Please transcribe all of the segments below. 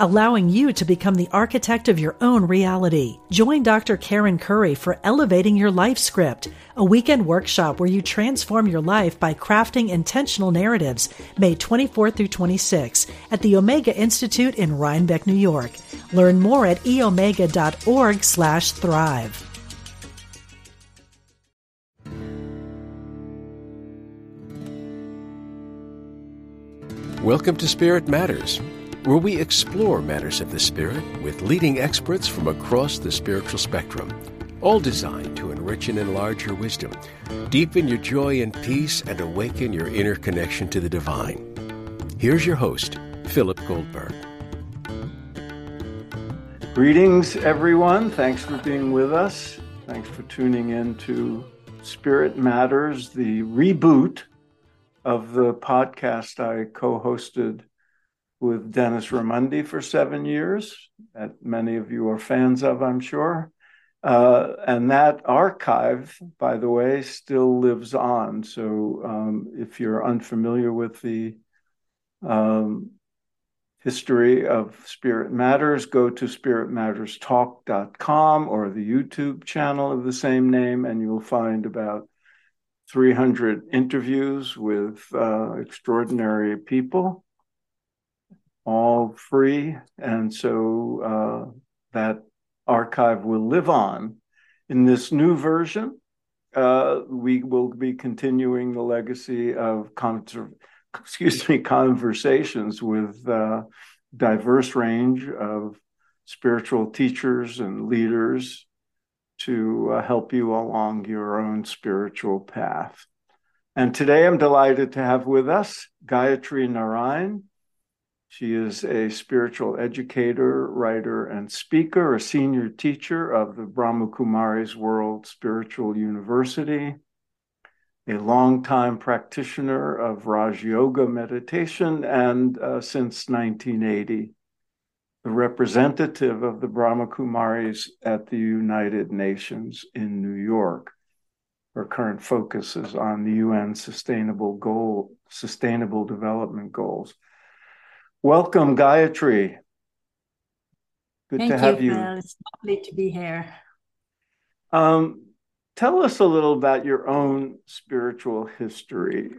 allowing you to become the architect of your own reality. Join Dr. Karen Curry for Elevating Your Life Script, a weekend workshop where you transform your life by crafting intentional narratives, May 24 through 26 at the Omega Institute in Rhinebeck, New York. Learn more at eomega.org/thrive. Welcome to Spirit Matters, where we explore matters of the spirit with leading experts from across the spiritual spectrum, all designed to enrich and enlarge your wisdom, deepen your joy and peace, and awaken your inner connection to the divine. Here's your host, Philip Goldberg. Greetings, everyone. Thanks for being with us. Thanks for tuning in to Spirit Matters, the reboot of the podcast I co-hosted with Dennis Raimondi for 7 years, that many of you are fans of, I'm sure. And that archive, by the way, still lives on. So if you're unfamiliar with the history of Spirit Matters, go to spiritmatterstalk.com or the YouTube channel of the same name, and you'll find about 300 interviews with extraordinary people, all free. And so that archive will live on. In this new version, we will be continuing the legacy of conversations with a diverse range of spiritual teachers and leaders to help you along your own spiritual path. And today I'm delighted to have with us Gayatri Naraine. She is a spiritual educator, writer, and speaker, a senior teacher of the Brahma Kumaris World Spiritual University, a longtime practitioner of Raj Yoga meditation, and since 1980. The representative of the Brahma Kumaris at the United Nations in New York. Her current focus is on the UN Sustainable Development Goals. Welcome, Gayatri. Good to have you. It's lovely to be here. Tell us a little about your own spiritual history.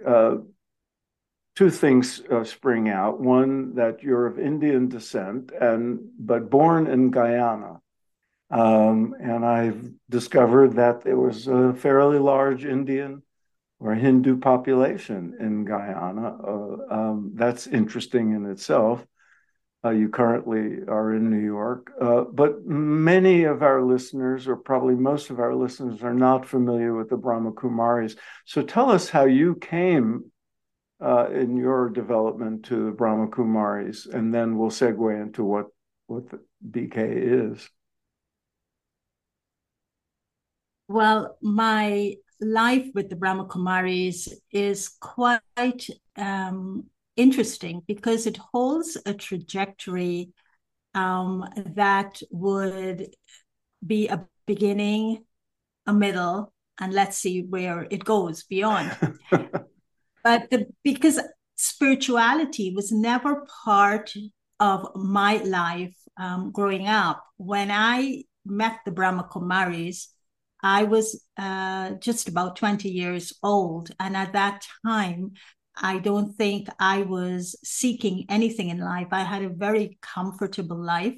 Two things spring out. One, that you're of Indian descent, but born in Guyana. And I've discovered that there was a fairly large Indian or Hindu population in Guyana. That's interesting in itself. You currently are in New York. But many of our listeners, or probably most of our listeners, are not familiar with the Brahma Kumaris. So tell us how you came in your development to the Brahma Kumaris, and then we'll segue into what the BK is. Well, my life with the Brahma Kumaris is quite interesting because it holds a trajectory that would be a beginning, a middle, and let's see where it goes beyond. But because spirituality was never part of my life growing up. When I met the Brahma Kumaris, I was just about 20 years old. And at that time, I don't think I was seeking anything in life. I had a very comfortable life.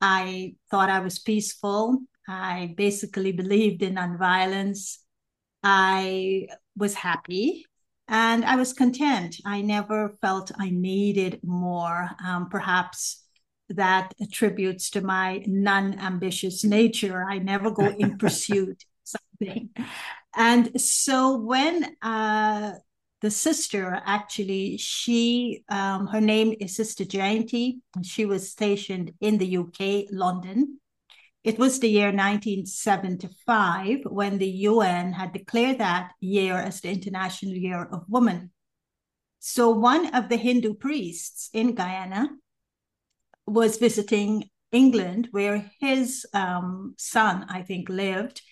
I thought I was peaceful. I basically believed in nonviolence. I was happy. And I was content. I never felt I needed more. Perhaps that attributes to my non-ambitious nature. I never go in pursuit of something. And so when the sister, actually, she, her name is Sister Jayanti, and she was stationed in the UK, London. It was the year 1975 when the UN had declared that year as the International Year of Women. So one of the Hindu priests in Guyana was visiting England, where his son, I think, lived,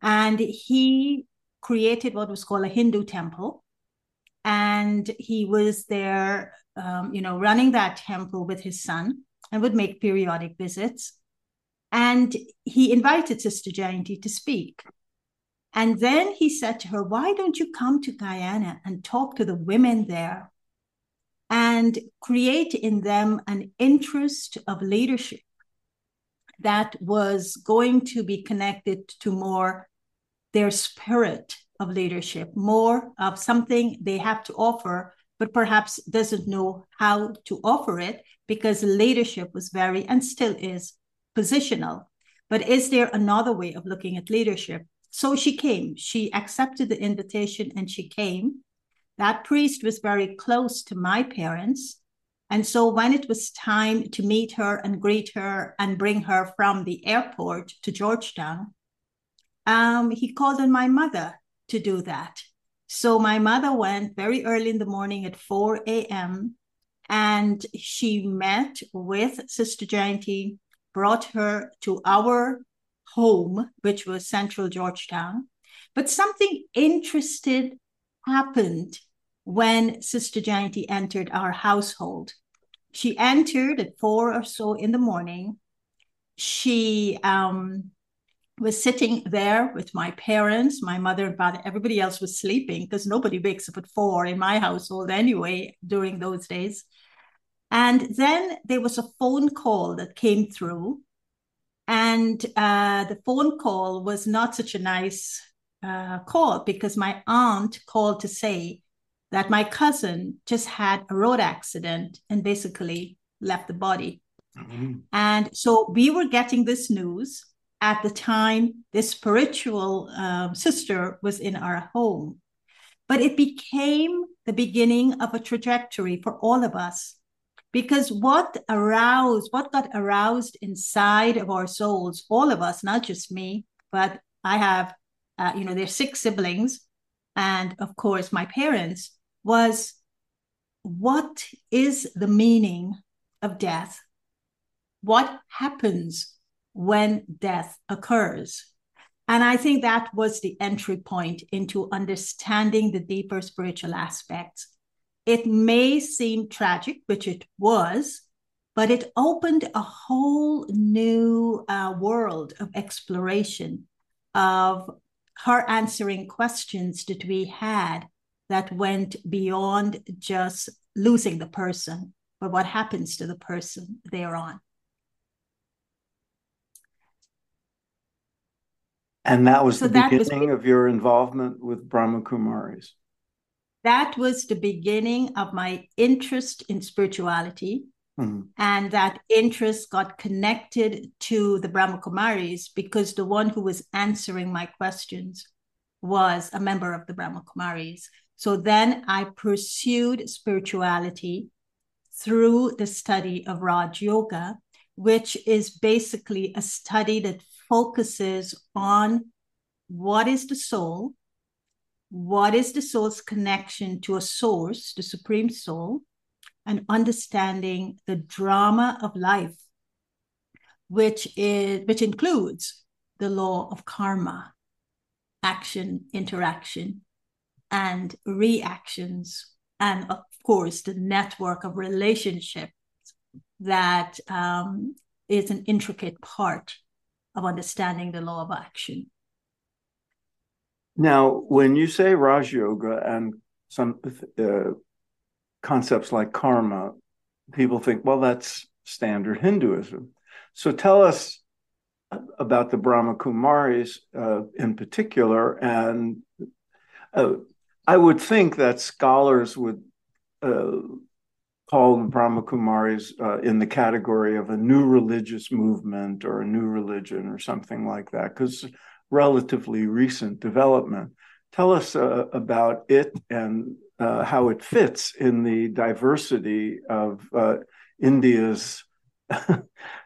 and he created what was called a Hindu temple. And he was there, running that temple with his son and would make periodic visits. And he invited Sister Jayanti to speak. And then he said to her, why don't you come to Guyana and talk to the women there and create in them an interest of leadership that was going to be connected to more their spirit of leadership, more of something they have to offer, but perhaps doesn't know how to offer it, because leadership was very, and still is, positional. But is there another way of looking at leadership? So she came, she accepted the invitation and she came. That priest was very close to my parents. And so when it was time to meet her and greet her and bring her from the airport to Georgetown, he called on my mother to do that. So my mother went very early in the morning at 4 a.m. and she met with Sister Jayanti, brought her to our home, which was central Georgetown. But something interesting happened when Sister Jayanti entered our household. She entered at 4 or so in the morning. She was sitting there with my parents, my mother and father. Everybody else was sleeping because nobody wakes up at 4 in my household anyway during those days. And then there was a phone call that came through. And the phone call was not such a nice call, because my aunt called to say that my cousin just had a road accident and basically left the body. Mm-hmm. And so we were getting this news. At the time, this spiritual sister was in our home. But it became the beginning of a trajectory for all of us, because what got aroused inside of our souls, all of us, not just me, but I have, there's 6 siblings, and of course my parents, was what is the meaning of death? What happens when death occurs? And I think that was the entry point into understanding the deeper spiritual aspects. It may seem tragic, which it was, but it opened a whole new world of exploration, of her answering questions that we had that went beyond just losing the person, but what happens to the person thereon. And that was the beginning of your involvement with Brahma Kumaris. That was the beginning of my interest in spirituality. Mm-hmm. And that interest got connected to the Brahma Kumaris, because the one who was answering my questions was a member of the Brahma Kumaris. So then I pursued spirituality through the study of Raj Yoga, which is basically a study that focuses on what is the soul, what is the soul's connection to a source, the Supreme Soul, and understanding the drama of life, which includes the law of karma, action, interaction, and reactions, and of course the network of relationships that is an intricate part of understanding the law of action. Now, when you say Raj Yoga and some concepts like karma, people think, well, that's standard Hinduism. So tell us about the Brahma Kumaris in particular. And I would think that scholars would call the Brahma Kumaris in the category of a new religious movement or a new religion or something like that, because relatively recent development. Tell us about it and how it fits in the diversity of India's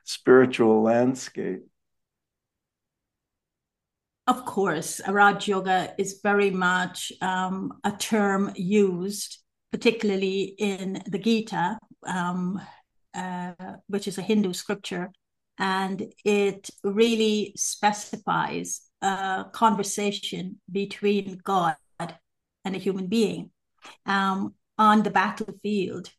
spiritual landscape. Of course, Raj Yoga is very much a term used particularly in the Gita, which is a Hindu scripture, and it really specifies a conversation between God and a human being on the battlefield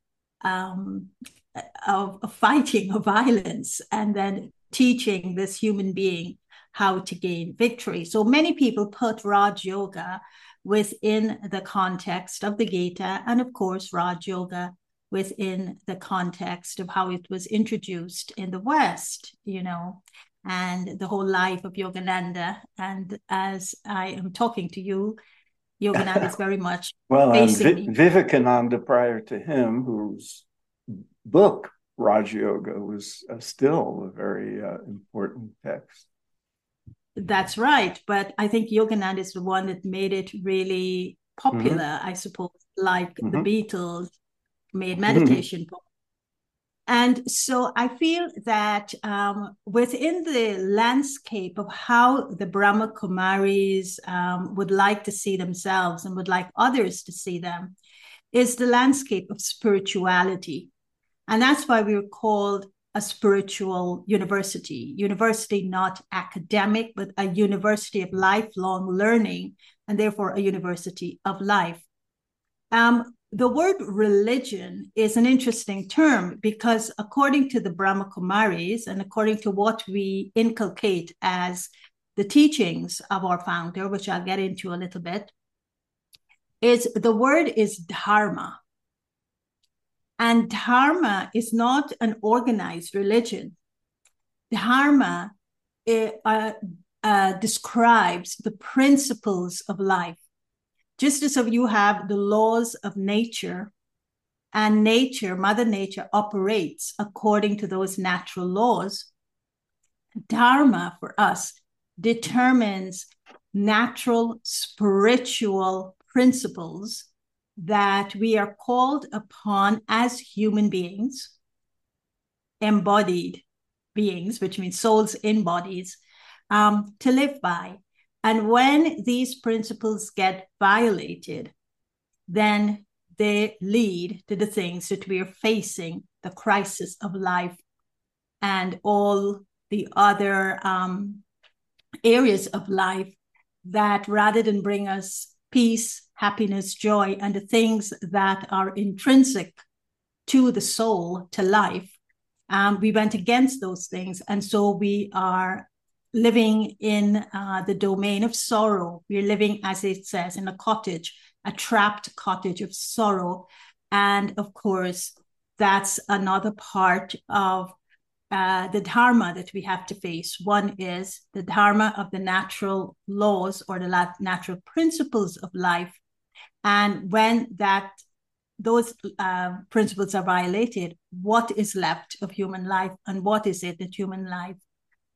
of fighting, of violence, and then teaching this human being how to gain victory. So many people put Raj Yoga within the context of the Gita, and of course Raj Yoga within the context of how it was introduced in the West, you know, and the whole life of Yogananda. And as I am talking to you, Yogananda is very much Vivekananda prior to him, whose book Raj Yoga was still a very important text. That's right. But I think Yogananda is the one that made it really popular, mm-hmm. I suppose, like mm-hmm. the Beatles made meditation popular. And so I feel that within the landscape of how the Brahma Kumaris would like to see themselves and would like others to see them is the landscape of spirituality. And that's why we were called a spiritual university, not academic, but a university of lifelong learning, and therefore a university of life. The word religion is an interesting term because according to the Brahma Kumaris and according to what we inculcate as the teachings of our founder, which I'll get into a little bit, is the word is dharma. And dharma is not an organized religion. Dharma describes the principles of life. Just as you have the laws of nature, and nature, Mother Nature, operates according to those natural laws, dharma for us determines natural spiritual principles that we are called upon as human beings, embodied beings, which means souls in bodies, to live by. And when these principles get violated, then they lead to the things that we are facing, the crisis of life and all the other areas of life that rather than bring us peace, happiness, joy, and the things that are intrinsic to the soul, to life. We went against those things. And so we are living in the domain of sorrow. We're living, as it says, in a cottage, a trapped cottage of sorrow. And of course, that's another part of the dharma that we have to face. One is the dharma of the natural laws or the natural principles of life. And when those principles are violated, what is left of human life, and what is it that human life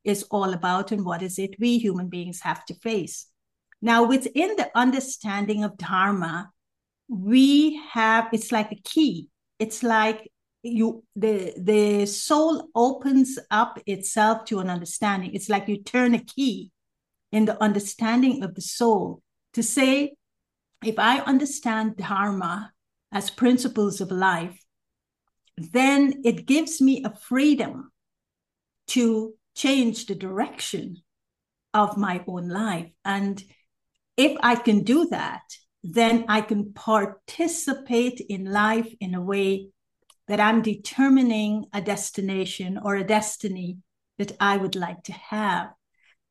is all about, and what is it we human beings have to face? Now, within the understanding of dharma, we have, it's like a key. It's like the soul opens up itself to an understanding. It's like you turn a key in the understanding of the soul to say, if I understand dharma as principles of life, then it gives me a freedom to change the direction of my own life. And if I can do that, then I can participate in life in a way that I'm determining a destination or a destiny that I would like to have.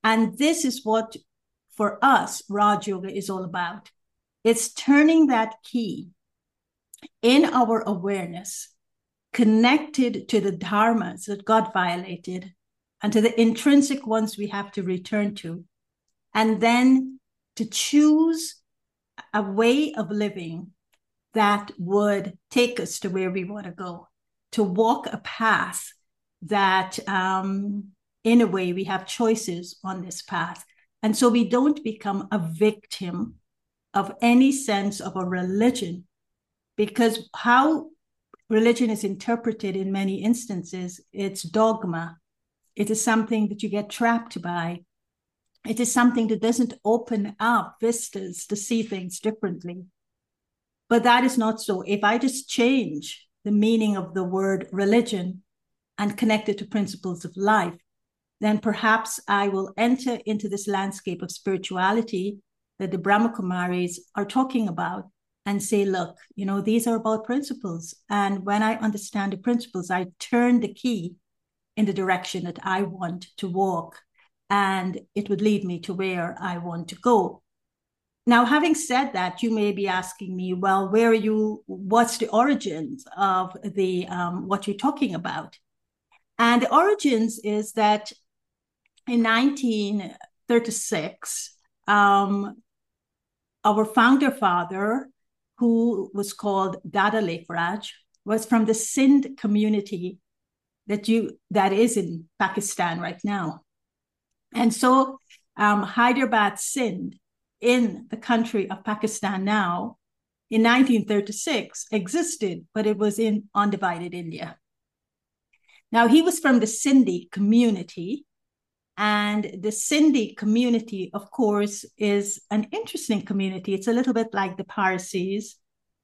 And this is what, for us, Raj Yoga is all about. It's turning that key in our awareness, connected to the dharmas that God violated and to the intrinsic ones we have to return to, and then to choose a way of living that would take us to where we want to go, to walk a path that, in a way, we have choices on this path. And so we don't become a victim of any sense of a religion, because how religion is interpreted in many instances, it's dogma. It is something that you get trapped by. It is something that doesn't open up vistas to see things differently. But that is not so. If I just change the meaning of the word religion and connect it to principles of life, then perhaps I will enter into this landscape of spirituality that the Brahma Kumaris are talking about and say, look, you know, these are about principles. And when I understand the principles, I turn the key in the direction that I want to walk, and it would lead me to where I want to go. Now, having said that, you may be asking me, well, where are you? What's the origins of the what you're talking about? And the origins is that in 1936, our founder father, who was called Dada Lekhraj, was from the Sindh community that is in Pakistan right now. And so Hyderabad, Sindh, in the country of Pakistan now, in 1936 existed, but it was in undivided India. Now, he was from the Sindhi community, and the Sindhi community, of course, is an interesting community. It's a little bit like the Parsis.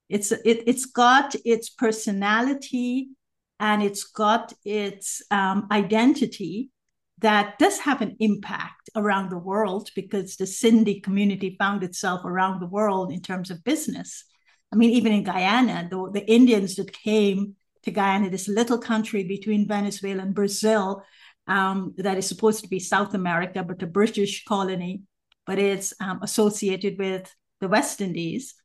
It's got its personality and it's got its identity that does have an impact around the world, because the Sindhi community found itself around the world in terms of business. I mean, even in Guyana, the Indians that came to Guyana, this little country between Venezuela and Brazil, that is supposed to be South America, but a British colony, but it's associated with the West Indies.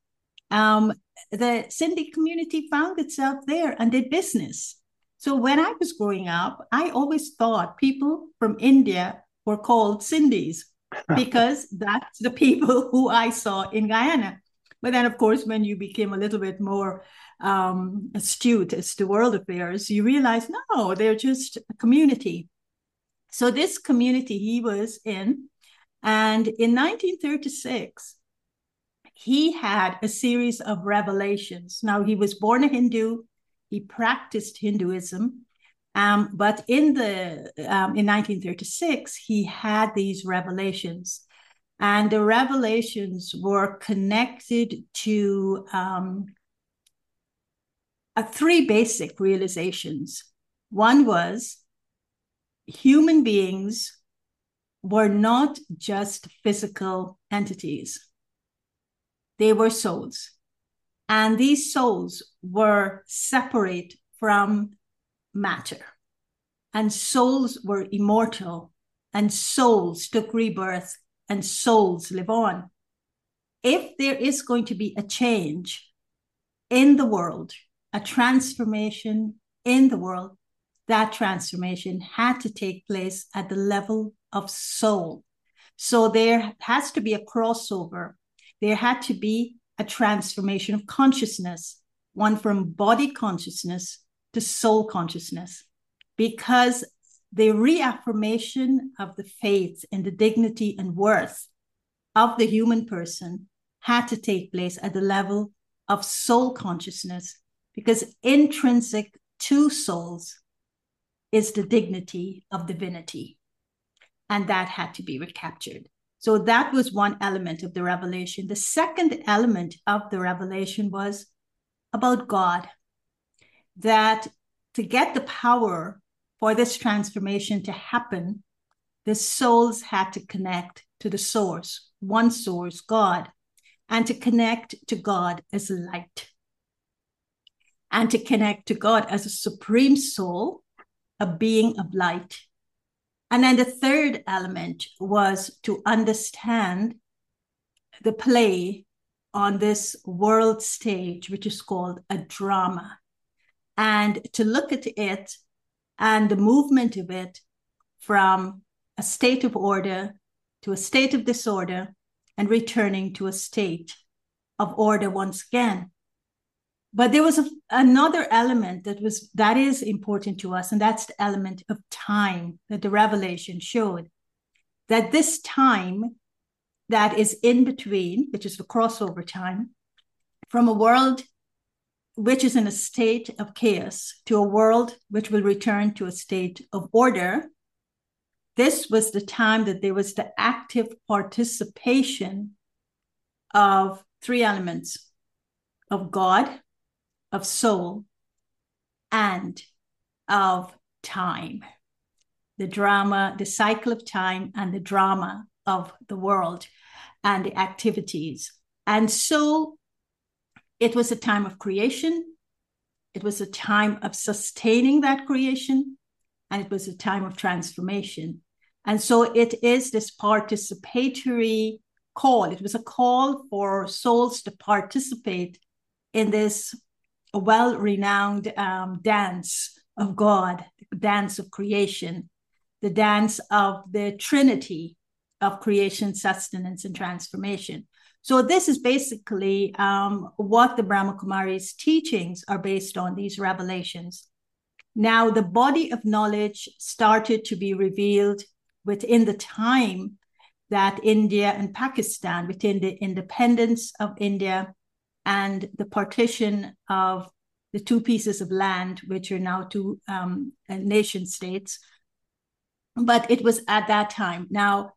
The Sindhi community found itself there and did business. So when I was growing up, I always thought people from India were called Sindhis because that's the people who I saw in Guyana. But then, of course, when you became a little bit more astute as to world affairs, you realize, no, they're just a community. So this community he was in, and in 1936, he had a series of revelations. Now, he was born a Hindu. He practiced Hinduism, but in 1936, he had these revelations. And the revelations were connected to three basic realizations. One was human beings were not just physical entities. They were souls. And these souls were separate from matter. And souls were immortal. And souls took rebirth. And souls live on. If there is going to be a change in the world, a transformation in the world, that transformation had to take place at the level of soul. So there has to be a crossover. There had to be a transformation of consciousness, one from body consciousness to soul consciousness, because the reaffirmation of the faith and the dignity and worth of the human person had to take place at the level of soul consciousness, because intrinsic to souls is the dignity of divinity. And that had to be recaptured. So that was one element of the revelation. The second element of the revelation was about God, that to get the power for this transformation to happen, the souls had to connect to the source, one source, God, and to connect to God as light, and to connect to God as a supreme soul, a being of light. And then the third element was to understand the play on this world stage, which is called a drama, and to look at it and the movement of it from a state of order to a state of disorder, and returning to a state of order once again. But there was another element that is important to us, and that's the element of time that the revelation showed, that this time that is in between, which is the crossover time, from a world which is in a state of chaos to a world which will return to a state of order. This was the time that there was the active participation of three elements: of God, of soul, and of time. The drama, the cycle of time, and the drama of the world and the activities. And so it was a time of creation. It was a time of sustaining that creation. And it was a time of transformation. And so it is this participatory call. It was a call for souls to participate in this well-renowned dance of God, the dance of creation, the dance of the Trinity of creation, sustenance, and transformation. So this is basically what the Brahma Kumari's teachings are based on, these revelations. Now, the body of knowledge started to be revealed within the time that India and Pakistan, within the independence of India and the partition of the two pieces of land, which are now two nation states. But it was at that time. Now,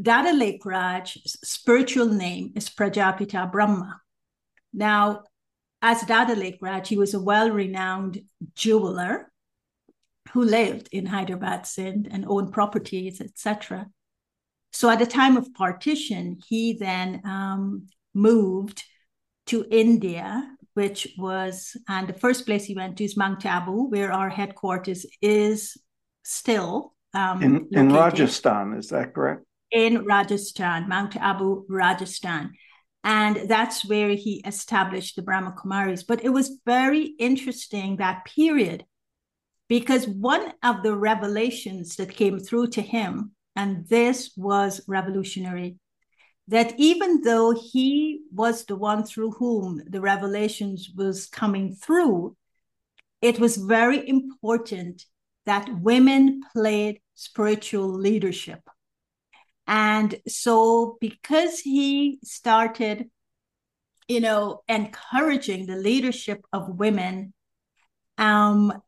Dada Lekhraj's spiritual name is Prajapita Brahma. Now, as Dada Lekhraj, he was a well-renowned jeweler who lived in Hyderabad, Sindh, and owned properties, etc. So at the time of partition, he then moved to India, which was, and the first place he went to is Mount Abu, where our headquarters is still in Rajasthan, is that correct? In Rajasthan, Mount Abu, Rajasthan. And that's where he established the Brahma Kumaris. But it was very interesting, that period, because one of the revelations that came through to him, and this was revolutionary, that even though he was the one through whom the revelations was coming through, it was very important that women played spiritual leadership. And so because he started, encouraging the leadership of women to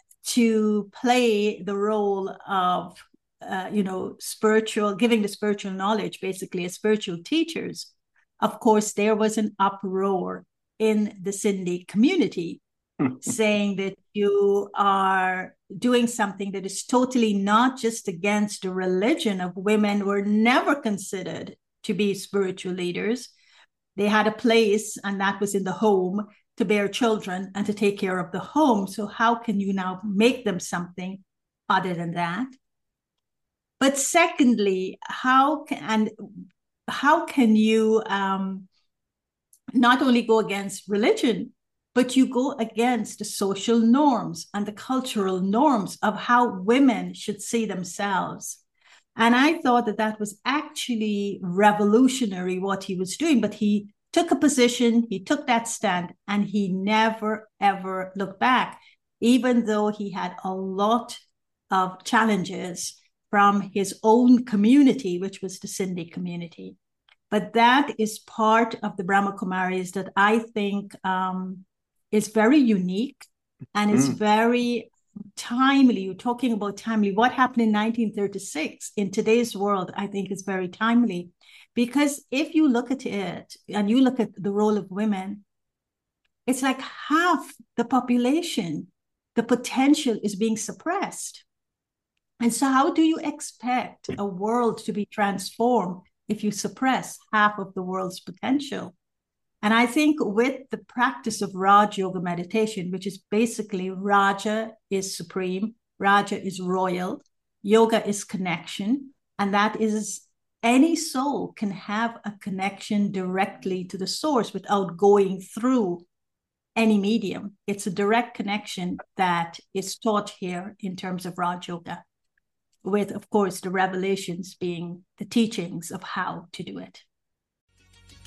play the role of, spiritual, giving the spiritual knowledge, basically as spiritual teachers, of course, there was an uproar in the Sindhi community saying that you are doing something that is totally not just against the religion of women, were never considered to be spiritual leaders. They had a place, and that was in the home, to bear children and to take care of the home. So how can you now make them something other than that? But secondly, how can you not only go against religion, but you go against the social norms and the cultural norms of how women should see themselves. And I thought that was actually revolutionary, what he was doing. But he took a position, he took that stand, and he never, ever looked back, even though he had a lot of challenges from his own community, which was the Sindhi community. But that is part of the Brahma Kumaris that I think is very unique, and it's very timely. You're talking about timely. What happened in 1936 in today's world, I think, is very timely. Because if you look at it and you look at the role of women, it's like half the population, the potential is being suppressed. And so how do you expect a world to be transformed if you suppress half of the world's potential? And I think with the practice of Raj Yoga meditation, which is basically Raja is supreme, Raja is royal, Yoga is connection, and that is any soul can have a connection directly to the source without going through any medium. It's a direct connection that is taught here in terms of Raj Yoga, with, of course, the revelations being the teachings of how to do it.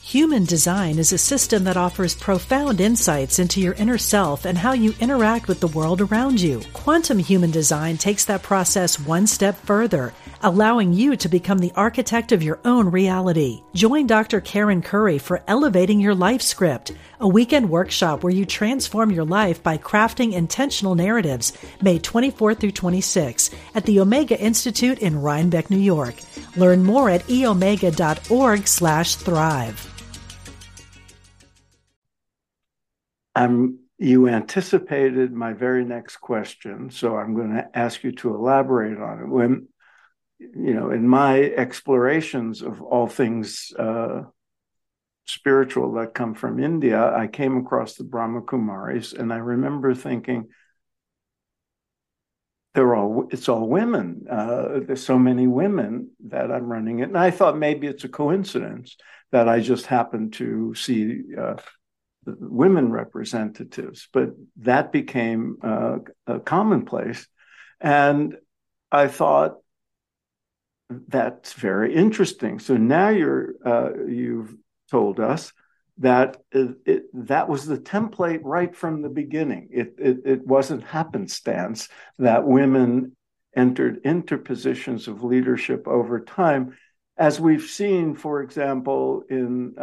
Human design is a system that offers profound insights into your inner self and how you interact with the world around you. Quantum human design takes that process one step further, allowing you to become the architect of your own reality. Join Dr. Karen Curry for Elevating Your Life Script, a weekend workshop where you transform your life by crafting intentional narratives, May 24 through 26 at the Omega Institute in Rhinebeck, New York. Learn more at eomega.org/thrive. You anticipated my very next question, so I'm going to ask you to elaborate on it. When, you know, in my explorations of all things spiritual that come from India, I came across the Brahma Kumaris, and I remember thinking, it's all women. There's so many women that I'm running it. And I thought maybe it's a coincidence that I just happened to see women representatives, but that became commonplace. And I thought, that's very interesting. So now you've told us that that was the template right from the beginning. It wasn't happenstance that women entered into positions of leadership over time, as we've seen, for example, in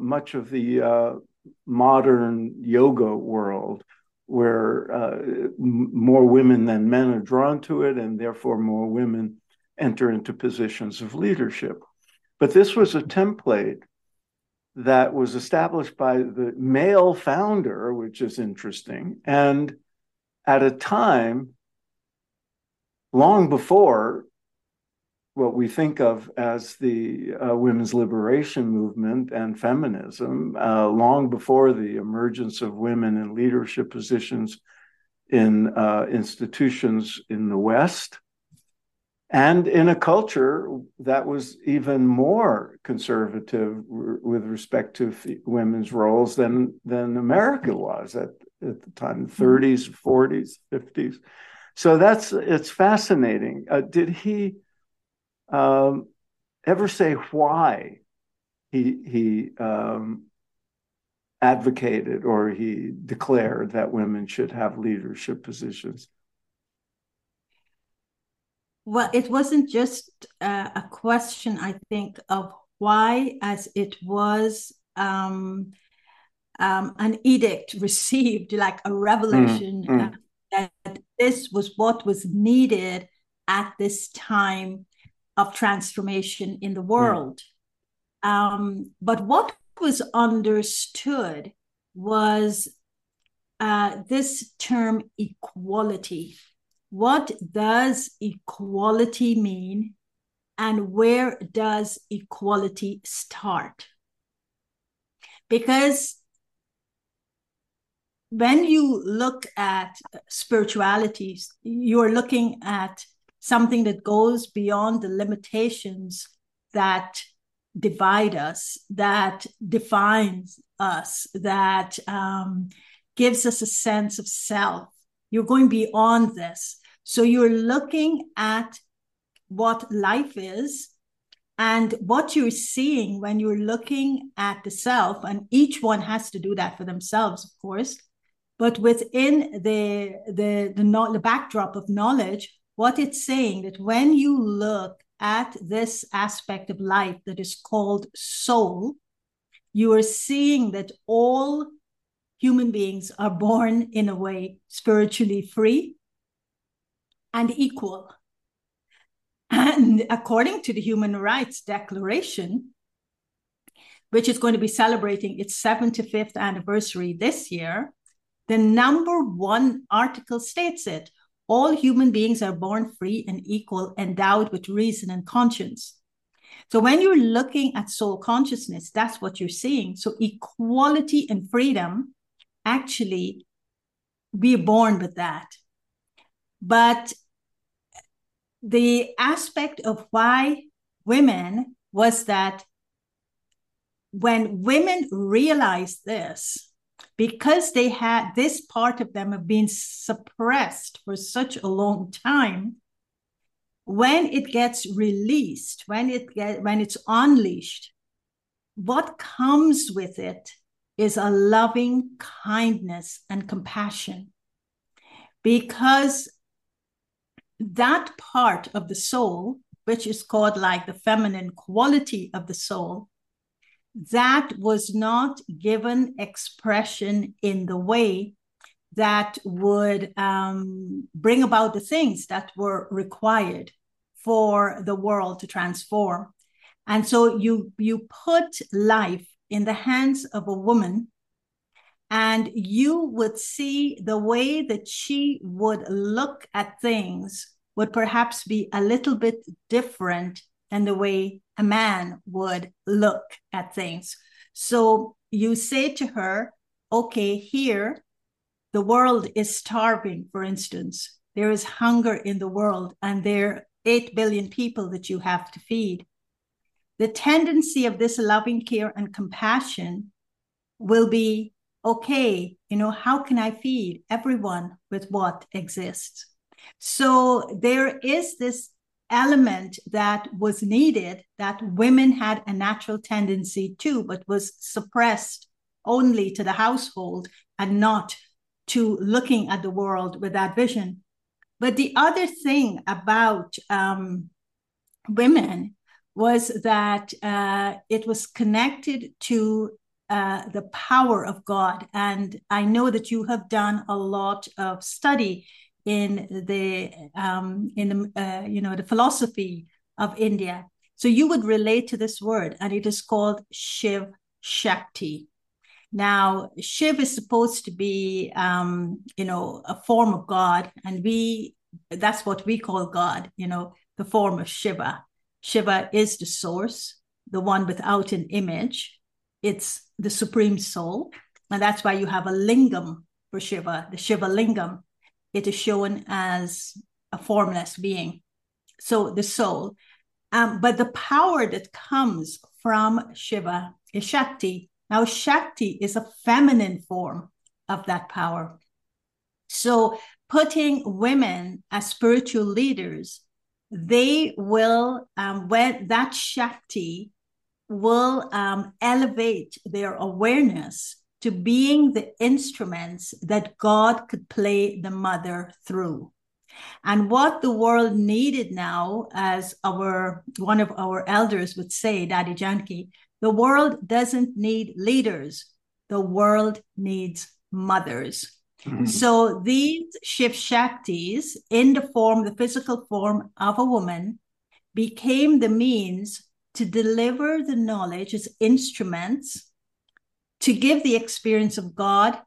much of the modern yoga world, where more women than men are drawn to it, and therefore more women enter into positions of leadership. But this was a template that was established by the male founder, which is interesting, and at a time long before what we think of as the women's liberation movement and feminism, long before the emergence of women in leadership positions in institutions in the West, and in a culture that was even more conservative with respect to women's roles than America was at the time, 30s, 40s, 50s. So it's fascinating. Did he ever say why he advocated or he declared that women should have leadership positions? Well, it wasn't just a question, I think, of why, as it was an edict received, like a revelation, that this was what was needed at this time of transformation in the world. But what was understood was this term equality. What does equality mean, and where does equality start? Because when you look at spirituality, you're looking at something that goes beyond the limitations that divide us, that defines us, that gives us a sense of self. You're going beyond this. So you're looking at what life is, and what you're seeing when you're looking at the self, and each one has to do that for themselves, of course, but within the backdrop of knowledge, what it's saying that when you look at this aspect of life that is called soul, you are seeing that all human beings are born in a way spiritually free and equal. And according to the Human Rights Declaration, which is going to be celebrating its 75th anniversary this year, the number one article states it: all human beings are born free and equal, endowed with reason and conscience. So when you're looking at soul consciousness, that's what you're seeing. So equality and freedom, actually, we're born with that. But the aspect of why women was that when women realized this, because they had this part of them have been suppressed for such a long time, when it gets released, when it's unleashed, what comes with it is a loving kindness and compassion. Because that part of the soul, which is called like the feminine quality of the soul, that was not given expression in the way that would bring about the things that were required for the world to transform. And so you put life in the hands of a woman, and you would see the way that she would look at things would perhaps be a little bit different than the way a man would look at things. So you say to her, okay, here, the world is starving, for instance. There is hunger in the world, and there are 8 billion people that you have to feed. The tendency of this loving care and compassion will be, okay, you know, how can I feed everyone with what exists? So there is this element that was needed that women had a natural tendency to, but was suppressed only to the household and not to looking at the world with that vision. But the other thing about women was that it was connected to the power of God. And I know that you have done a lot of study in the philosophy of India. So you would relate to this word, and it is called Shiv Shakti. Now, Shiv is supposed to be, a form of God, and that's what we call God, you know, the form of Shiva. Shiva is the source, the one without an image. It's the supreme soul, and that's why you have a lingam for Shiva, the Shiva lingam. It is shown as a formless being, so the soul. But the power that comes from Shiva is Shakti. Now, Shakti is a feminine form of that power. So putting women as spiritual leaders, they will, when that Shakti will elevate their awareness to being the instruments that God could play the mother through. And what the world needed now, as one of our elders would say, Dadi Janki, the world doesn't need leaders. The world needs mothers. Mm-hmm. So these Shiv Shaktis, in the physical form of a woman, became the means to deliver the knowledge as instruments to give the experience of God,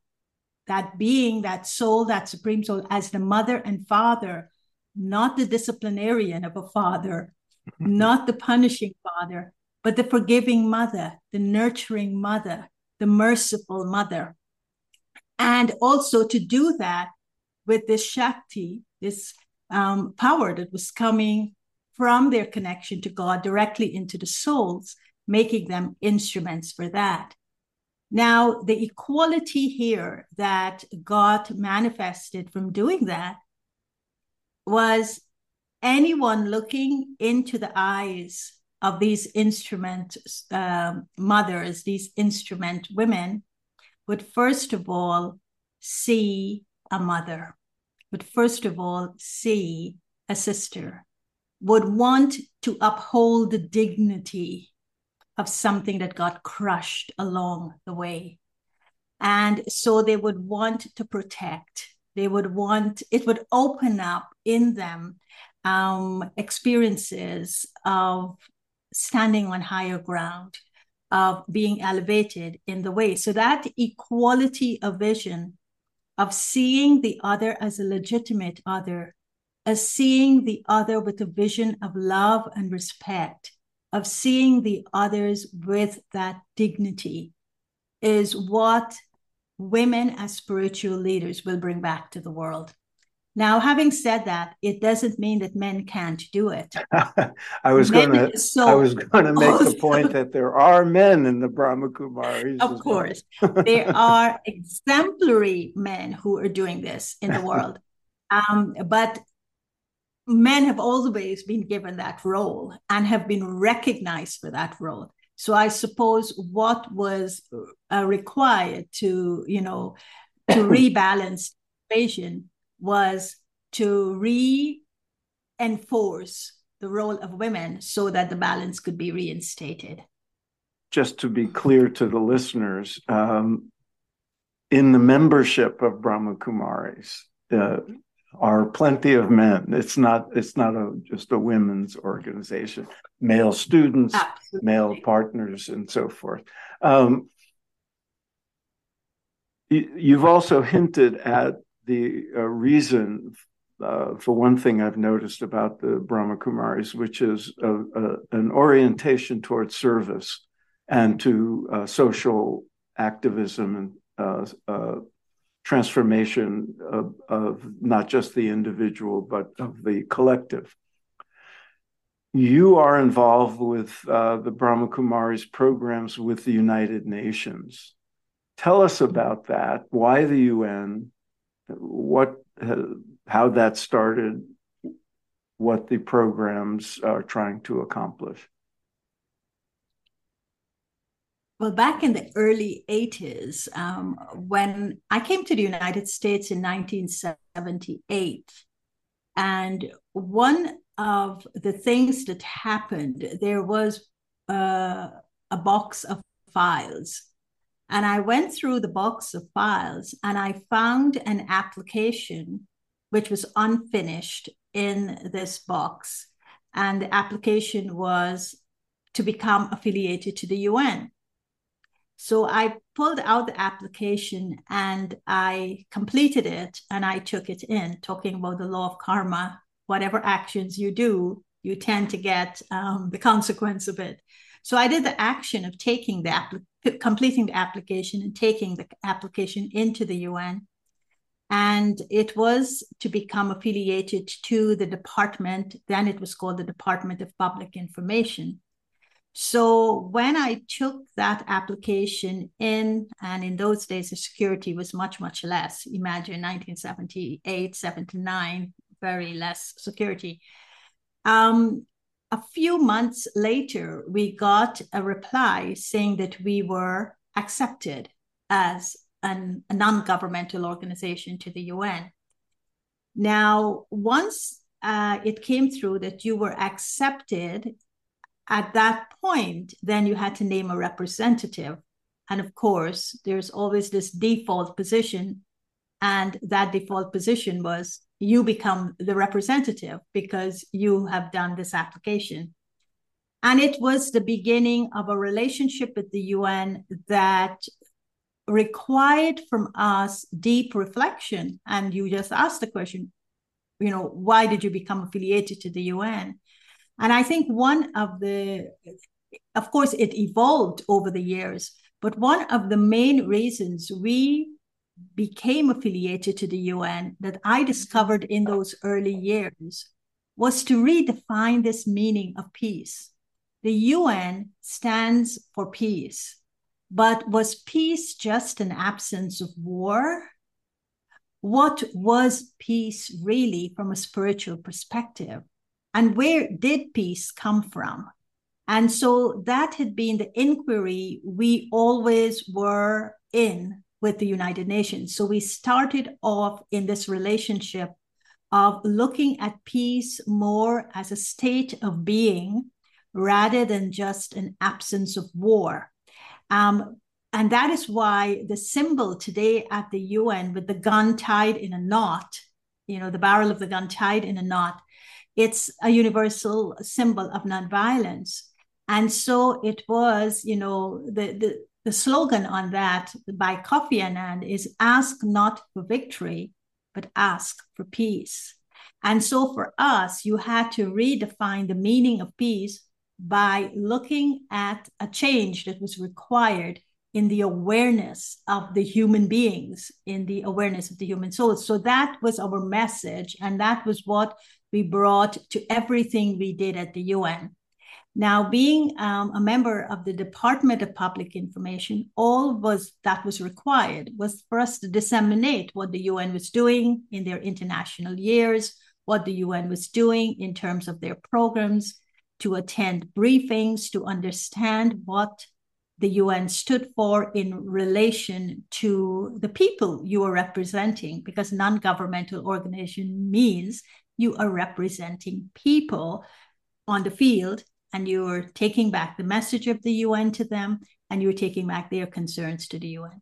that being, that soul, that supreme soul, as the mother and father, not the disciplinarian of a father, not the punishing father, but the forgiving mother, the nurturing mother, the merciful mother. And also to do that with this Shakti, this power that was coming from their connection to God directly into the souls, making them instruments for that. Now, the equality here that God manifested from doing that was anyone looking into the eyes of these instrument mothers, these instrument women, would first of all see a mother, would first of all see a sister, would want to uphold the dignity of something that got crushed along the way. And so they would want to protect. It would open up in them experiences of standing on higher ground, of being elevated in the way. So that equality of vision, of seeing the other as a legitimate other, as seeing the other with a vision of love and respect, of seeing the others with that dignity, is what women as spiritual leaders will bring back to the world. Now, having said that, it doesn't mean that men can't do it. I was going to make the point that there are men in the Brahma Kumaris. Of course, there are exemplary men who are doing this in the world. But men have always been given that role and have been recognized for that role. So I suppose what was required to rebalance the equation was to reinforce the role of women so that the balance could be reinstated. Just to be clear to the listeners, in the membership of Brahma Kumaris, are plenty of men. It's not just a women's organization. Male students, Absolutely. Male partners, and so forth. You've also hinted at the reason for one thing I've noticed about the Brahma Kumaris, which is an orientation towards service and to social activism and transformation of not just the individual, but of the collective. You are involved with the Brahma Kumaris programs with the United Nations. Tell us about that. Why the UN? How that started? What the programs are trying to accomplish? Well, back in the early 80s, when I came to the United States in 1978, and one of the things that happened, there was a box of files. And I went through the box of files and I found an application which was unfinished in this box. And the application was to become affiliated to the UN. So I pulled out the application and I completed it and I took it in, talking about the law of karma. Whatever actions you do, you tend to get the consequence of it. So I did the action of taking the completing the application and taking the application into the UN. And it was to become affiliated to the department. Then it was called the Department of Public Information. So when I took that application in, and in those days, the security was much, much less. Imagine 1978, 79. Very less security. A few months later, we got a reply saying that we were accepted as a non-governmental organization to the UN. Now, once it came through that you were accepted, at that point, then you had to name a representative. And of course, there's always this default position. And that default position was, you become the representative because you have done this application. And it was the beginning of a relationship with the UN that required from us deep reflection. And you just asked the question, you know, why did you become affiliated to the UN? And I think of course, it evolved over the years, but one of the main reasons we became affiliated to the UN that I discovered in those early years was to redefine this meaning of peace. The UN stands for peace, but was peace just an absence of war? What was peace really from a spiritual perspective? And where did peace come from? And so that had been the inquiry we always were in with the United Nations. So we started off in this relationship of looking at peace more as a state of being rather than just an absence of war. And that is why the symbol today at the UN with the gun tied in a knot, you know, the barrel of the gun tied in a knot, it's a universal symbol of nonviolence. And so it was, you know, the slogan on that by Kofi Annan is ask not for victory, but ask for peace. And so for us, you had to redefine the meaning of peace by looking at a change that was required in the awareness of the human beings, in the awareness of the human soul. So that was our message. And that was what we brought to everything we did at the UN. Now, being a member of the Department of Public Information, that was required was for us to disseminate what the UN was doing in their international years, what the UN was doing in terms of their programs, to attend briefings, to understand what the UN stood for in relation to the people you are representing, because non-governmental organization means you are representing people on the field. And you're taking back the message of the UN to them, and you're taking back their concerns to the UN.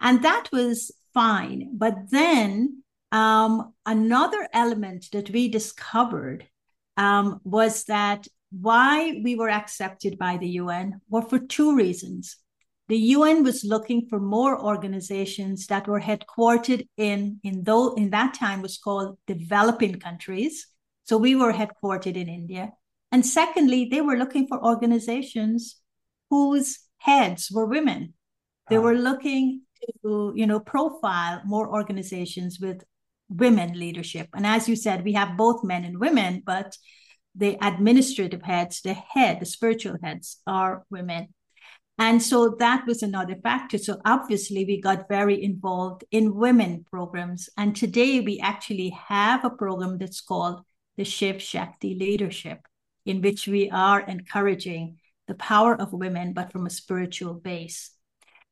And that was fine. But then another element that we discovered was that why we were accepted by the UN were for two reasons. the UN was looking for more organizations that were headquartered in that time was called developing countries. So we were headquartered in India. And secondly, they were looking for organizations whose heads were women. They were looking to, profile more organizations with women leadership. And as you said, we have both men and women, but the administrative heads, the spiritual heads are women. And so that was another factor. So obviously we got very involved in women programs. And today we actually have a program that's called the Shiv Shakti Leadership, in which we are encouraging the power of women, but from a spiritual base.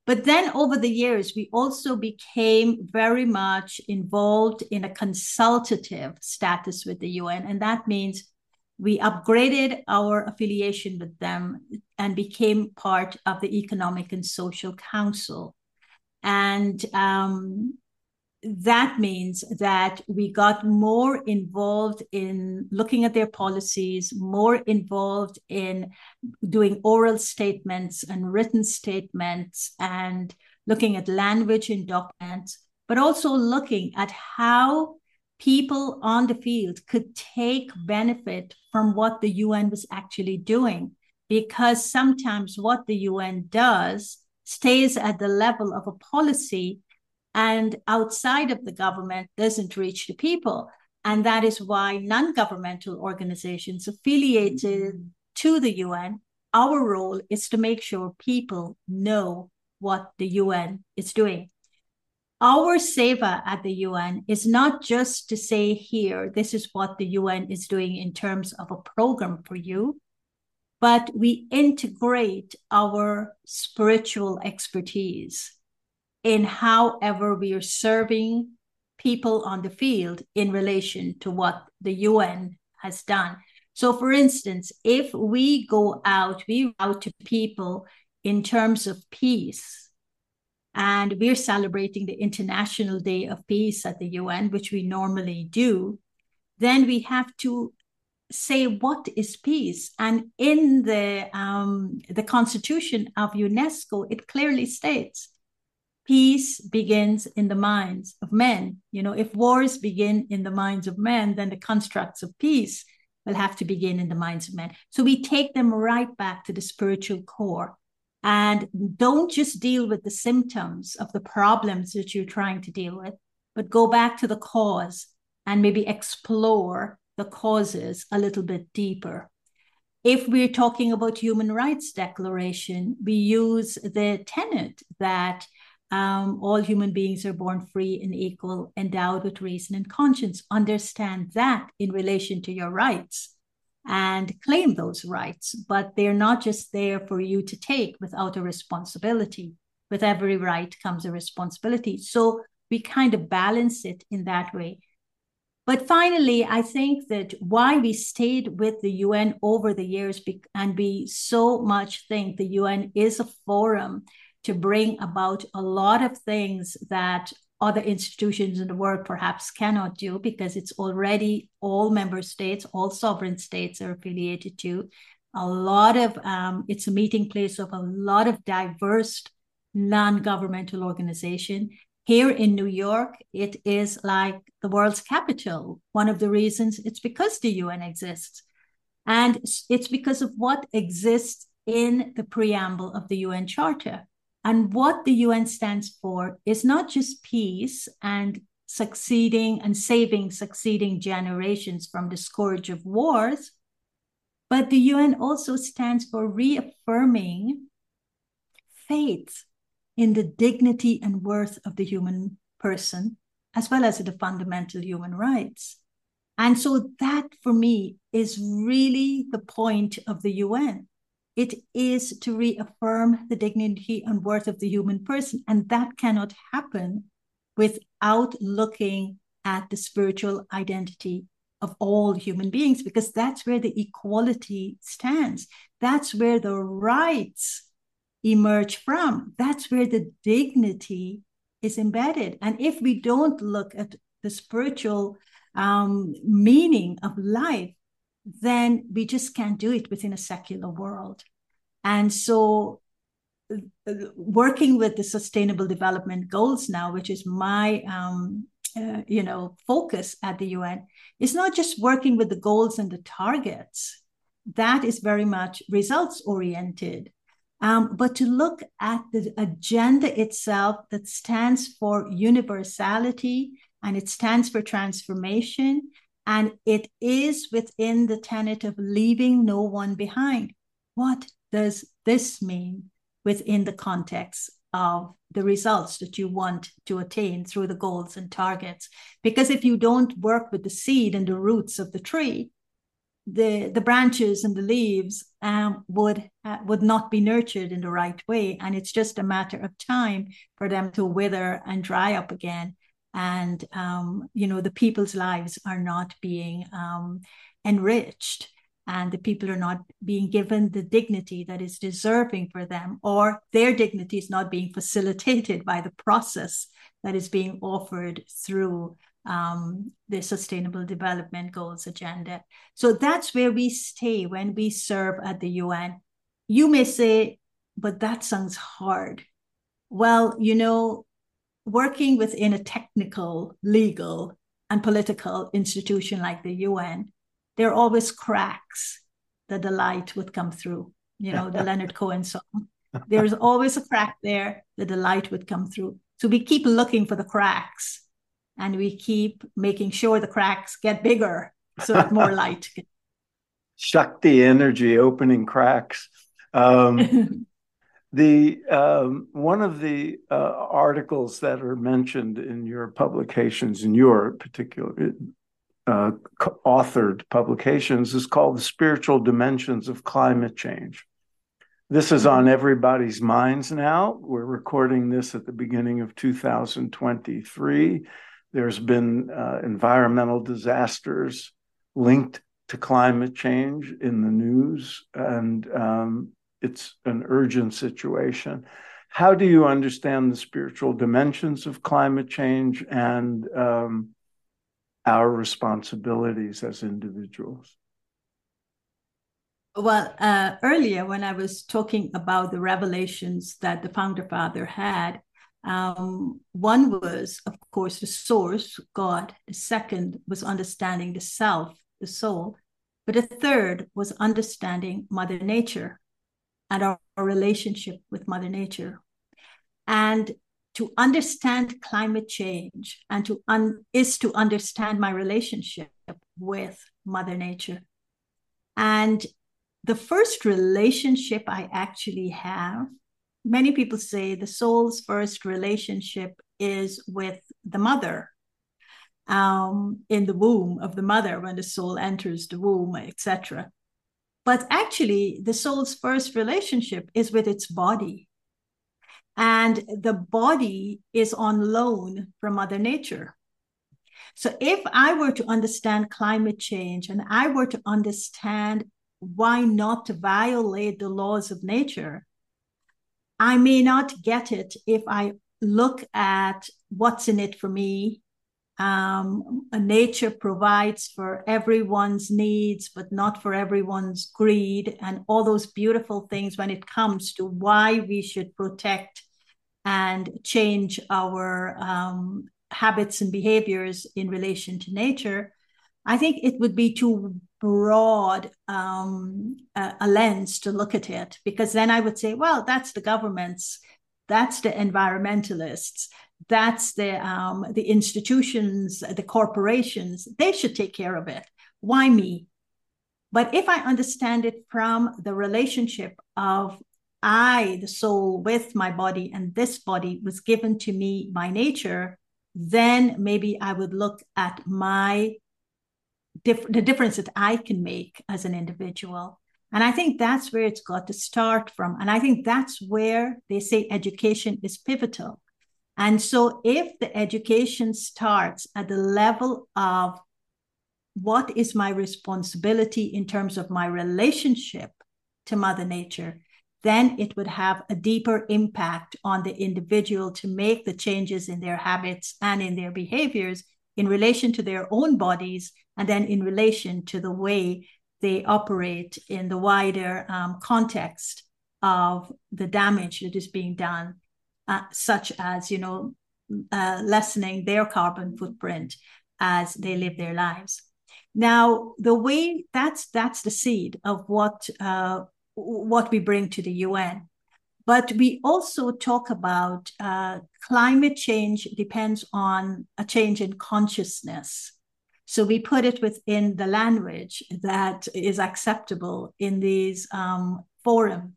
But then over the years, we also became very much involved in a consultative status with the UN. And that means we upgraded our affiliation with them and became part of the Economic and Social Council. And that means that we got more involved in looking at their policies, more involved in doing oral statements and written statements and looking at language in documents, but also looking at how people on the field could take benefit from what the UN was actually doing, because sometimes what the UN does stays at the level of a policy and outside of the government doesn't reach the people. And that is why non-governmental organizations affiliated to the UN, our role is to make sure people know what the UN is doing. Our seva at the UN is not just to say here, this is what the UN is doing in terms of a program for you, but we integrate our spiritual expertise in however we are serving people on the field in relation to what the UN has done. So for instance, if we go out, we out to people in terms of peace, and we're celebrating the International Day of Peace at the UN, which we normally do, then we have to say, what is peace? And in the Constitution of UNESCO, it clearly states, peace begins in the minds of men. If wars begin in the minds of men, then the constructs of peace will have to begin in the minds of men. So we take them right back to the spiritual core and don't just deal with the symptoms of the problems that you're trying to deal with, but go back to the cause and maybe explore the causes a little bit deeper. If we're talking about Human Rights Declaration, we use the tenet that all human beings are born free and equal, endowed with reason and conscience. Understand that in relation to your rights and claim those rights, but they're not just there for you to take without a responsibility. With every right comes a responsibility. So we kind of balance it in that way. But finally, I think that why we stayed with the UN over the years, and we so much think the UN is a forum to bring about a lot of things that other institutions in the world perhaps cannot do, because it's already all member states, all sovereign states are affiliated to. It's a meeting place of a lot of diverse non-governmental organization. Here in New York, it is like the world's capital. One of the reasons, it's because the UN exists. And it's because of what exists in the preamble of the UN Charter. And what the UN stands for is not just peace and succeeding and saving succeeding generations from the scourge of wars, but the UN also stands for reaffirming faith in the dignity and worth of the human person, as well as the fundamental human rights. And so that, for me, is really the point of the UN. It is to reaffirm the dignity and worth of the human person. And that cannot happen without looking at the spiritual identity of all human beings, because that's where the equality stands. That's where the rights emerge from. That's where the dignity is embedded. And if we don't look at the spiritual meaning of life, then we just can't do it within a secular world. And so working with the Sustainable Development Goals now, which is my focus at the UN, is not just working with the goals and the targets. That is very much results oriented. But to look at the agenda itself that stands for universality, and it stands for transformation, and it is within the tenet of leaving no one behind. What does this mean within the context of the results that you want to attain through the goals and targets? Because if you don't work with the seed and the roots of the tree, the branches and the leaves would not be nurtured in the right way. And it's just a matter of time for them to wither and dry up again. And, the people's lives are not being enriched, and the people are not being given the dignity that is deserving for them, or their dignity is not being facilitated by the process that is being offered through the Sustainable Development Goals agenda. So that's where we stay when we serve at the UN. You may say, but that sounds hard. Well, working within a technical, legal, and political institution like the UN, there are always cracks that the light would come through. The Leonard Cohen song. There's always a crack there that the light would come through. So we keep looking for the cracks, and we keep making sure the cracks get bigger so that more light can. Shakti energy opening cracks. One of the articles that are mentioned in your publications, in your particular authored publications, is called The Spiritual Dimensions of Climate Change. This is on everybody's minds now. We're recording this at the beginning of 2023. There's been environmental disasters linked to climate change in the news, and it's an urgent situation. How do you understand the spiritual dimensions of climate change and our responsibilities as individuals? Well, earlier when I was talking about the revelations that the Founder Father had, one was, of course, the source, God. The second was understanding the self, the soul. But the third was understanding Mother Nature and our relationship with Mother Nature. And to understand climate change and to understand my relationship with Mother Nature. And the first relationship I actually have, many people say the soul's first relationship is with the mother, in the womb of the mother, when the soul enters the womb, etc. But actually, the soul's first relationship is with its body. And the body is on loan from Mother Nature. So if I were to understand climate change, and I were to understand why not to violate the laws of nature, I may not get it if I look at what's in it for me. Nature provides for everyone's needs, but not for everyone's greed, and all those beautiful things when it comes to why we should protect and change our habits and behaviors in relation to nature. I think it would be too broad a lens to look at it, because then I would say, well, that's the government's, that's the environmentalists, that's the institutions, the corporations, they should take care of it. Why me? But if I understand it from the relationship of I, the soul, with my body, and this body was given to me by nature, then maybe I would look at the difference that I can make as an individual. And I think that's where it's got to start from. And I think that's where they say education is pivotal. And so if the education starts at the level of what is my responsibility in terms of my relationship to Mother Nature, then it would have a deeper impact on the individual to make the changes in their habits and in their behaviors in relation to their own bodies, and then in relation to the way they operate in the wider context of the damage that is being done, such as, lessening their carbon footprint as they live their lives. Now, the way that's the seed of what we bring to the UN. But we also talk about climate change depends on a change in consciousness. So we put it within the language that is acceptable in these forum.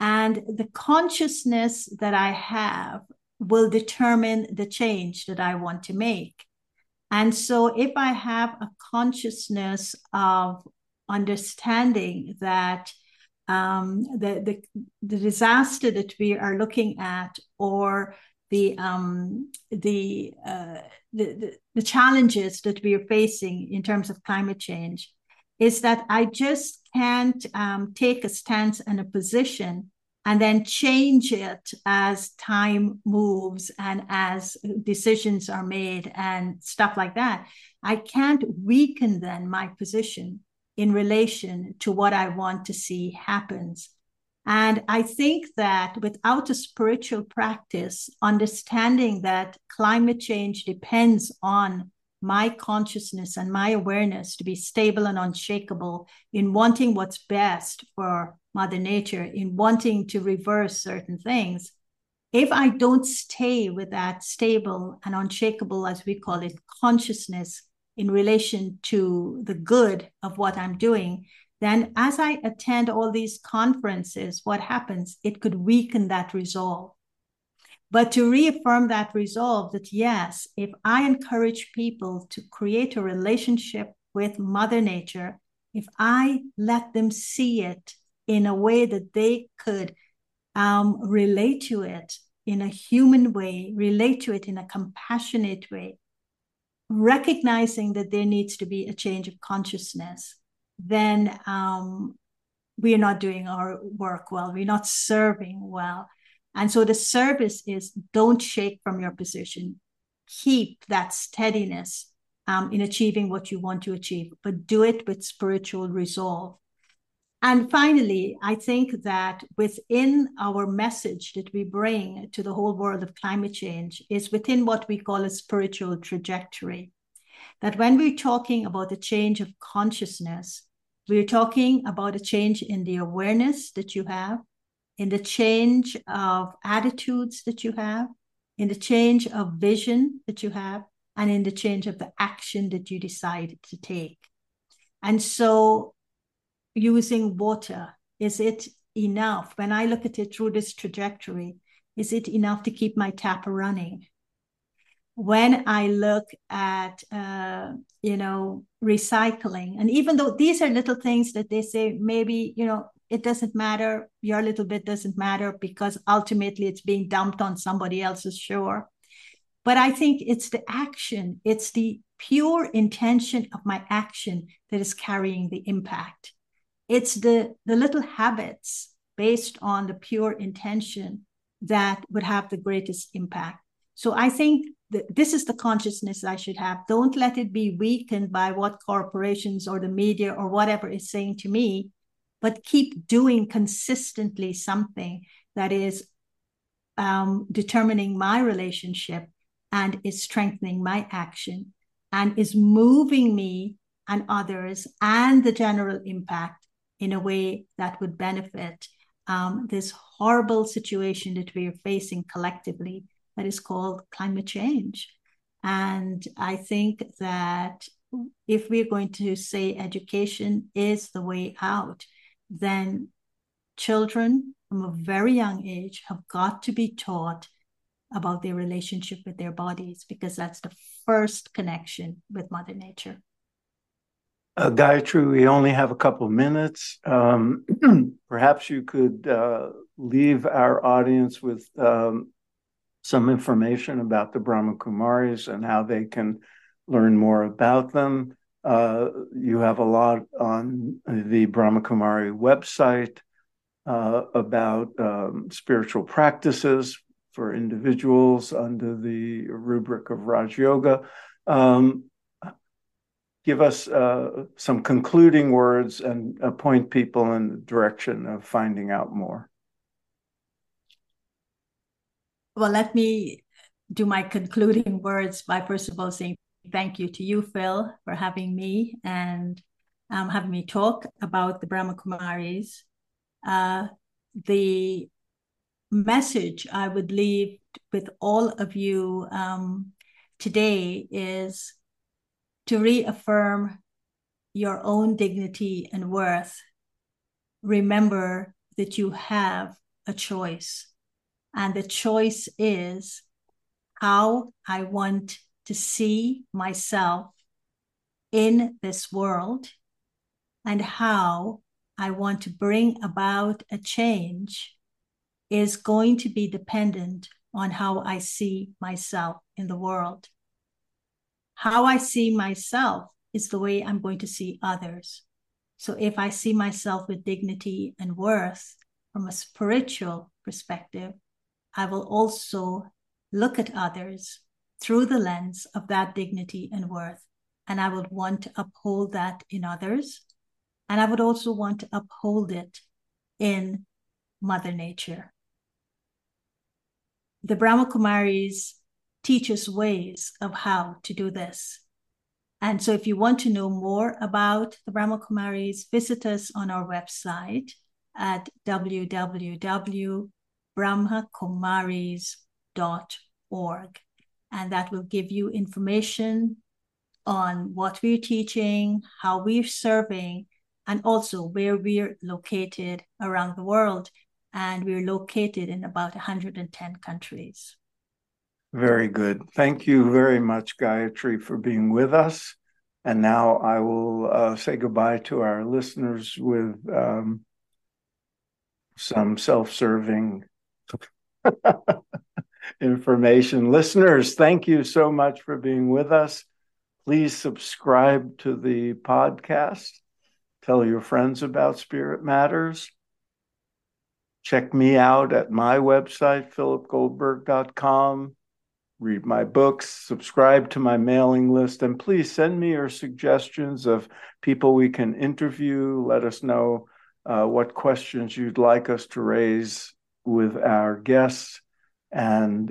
And the consciousness that I have will determine the change that I want to make. And so if I have a consciousness of understanding that the disaster that we are looking at, or the challenges that we are facing in terms of climate change, is that I just can't take a stance and a position and then change it as time moves and as decisions are made and stuff like that. I can't weaken then my position in relation to what I want to see happens. And I think that without a spiritual practice, understanding that climate change depends on my consciousness and my awareness to be stable and unshakable in wanting what's best for Mother Nature, in wanting to reverse certain things. If I don't stay with that stable and unshakable, as we call it, consciousness in relation to the good of what I'm doing, then as I attend all these conferences, what happens? It could weaken that resolve. But to reaffirm that resolve that, yes, if I encourage people to create a relationship with Mother Nature, if I let them see it in a way that they could relate to it in a human way, relate to it in a compassionate way, recognizing that there needs to be a change of consciousness, then we are not doing our work well. We're not serving well. And so the service is, don't shake from your position. Keep that steadiness in achieving what you want to achieve, but do it with spiritual resolve. And finally, I think that within our message that we bring to the whole world of climate change is within what we call a spiritual trajectory. That when we're talking about the change of consciousness, we're talking about a change in the awareness that you have, in the change of attitudes that you have, in the change of vision that you have, and in the change of the action that you decide to take. And so, using water, is it enough? When I look at it through this trajectory, is it enough to keep my tap running? When I look at, recycling, and even though these are little things that they say, maybe, it doesn't matter, your little bit doesn't matter because ultimately it's being dumped on somebody else's shore. But I think it's the action, it's the pure intention of my action that is carrying the impact. It's the little habits based on the pure intention that would have the greatest impact. So I think this is the consciousness I should have. Don't let it be weakened by what corporations or the media or whatever is saying to me, but keep doing consistently something that is determining my relationship and is strengthening my action and is moving me and others and the general impact in a way that would benefit this horrible situation that we are facing collectively that is called climate change. And I think that if we're going to say education is the way out, then children from a very young age have got to be taught about their relationship with their bodies, because that's the first connection with Mother Nature. Gayatri, we only have a couple of minutes. Perhaps you could leave our audience with some information about the Brahma Kumaris and how they can learn more about them. You have a lot on the Brahma Kumari website about spiritual practices for individuals under the rubric of Raj Yoga. Give us some concluding words and point people in the direction of finding out more. Well, let me do my concluding words by first of all saying thank you to you, Phil, for having me and having me talk about the Brahma Kumaris. The message I would leave with all of you today is to reaffirm your own dignity and worth. Remember that you have a choice, and the choice is how I want to see myself in this world and how I want to bring about a change is going to be dependent on how I see myself in the world. How I see myself is the way I'm going to see others. So if I see myself with dignity and worth from a spiritual perspective, I will also look at others through the lens of that dignity and worth. And I would want to uphold that in others. And I would also want to uphold it in Mother Nature. The Brahma Kumaris teach us ways of how to do this. And so if you want to know more about the Brahma Kumaris, visit us on our website at www.brahmakumaris.org. And that will give you information on what we're teaching, how we're serving, and also where we're located around the world. And we're located in about 110 countries. Very good. Thank you very much, Gayatri, for being with us. And now I will say goodbye to our listeners with some self-serving information. Listeners, thank you so much for being with us. Please subscribe to the podcast. Tell your friends about Spirit Matters. Check me out at my website, philipgoldberg.com. Read my books, subscribe to my mailing list, and please send me your suggestions of people we can interview. Let us know what questions you'd like us to raise with our guests, and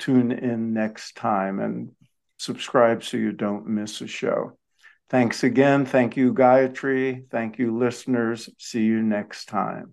tune in next time and subscribe so you don't miss a show. Thanks again. Thank you, Gayatri. Thank you, listeners. See you next time.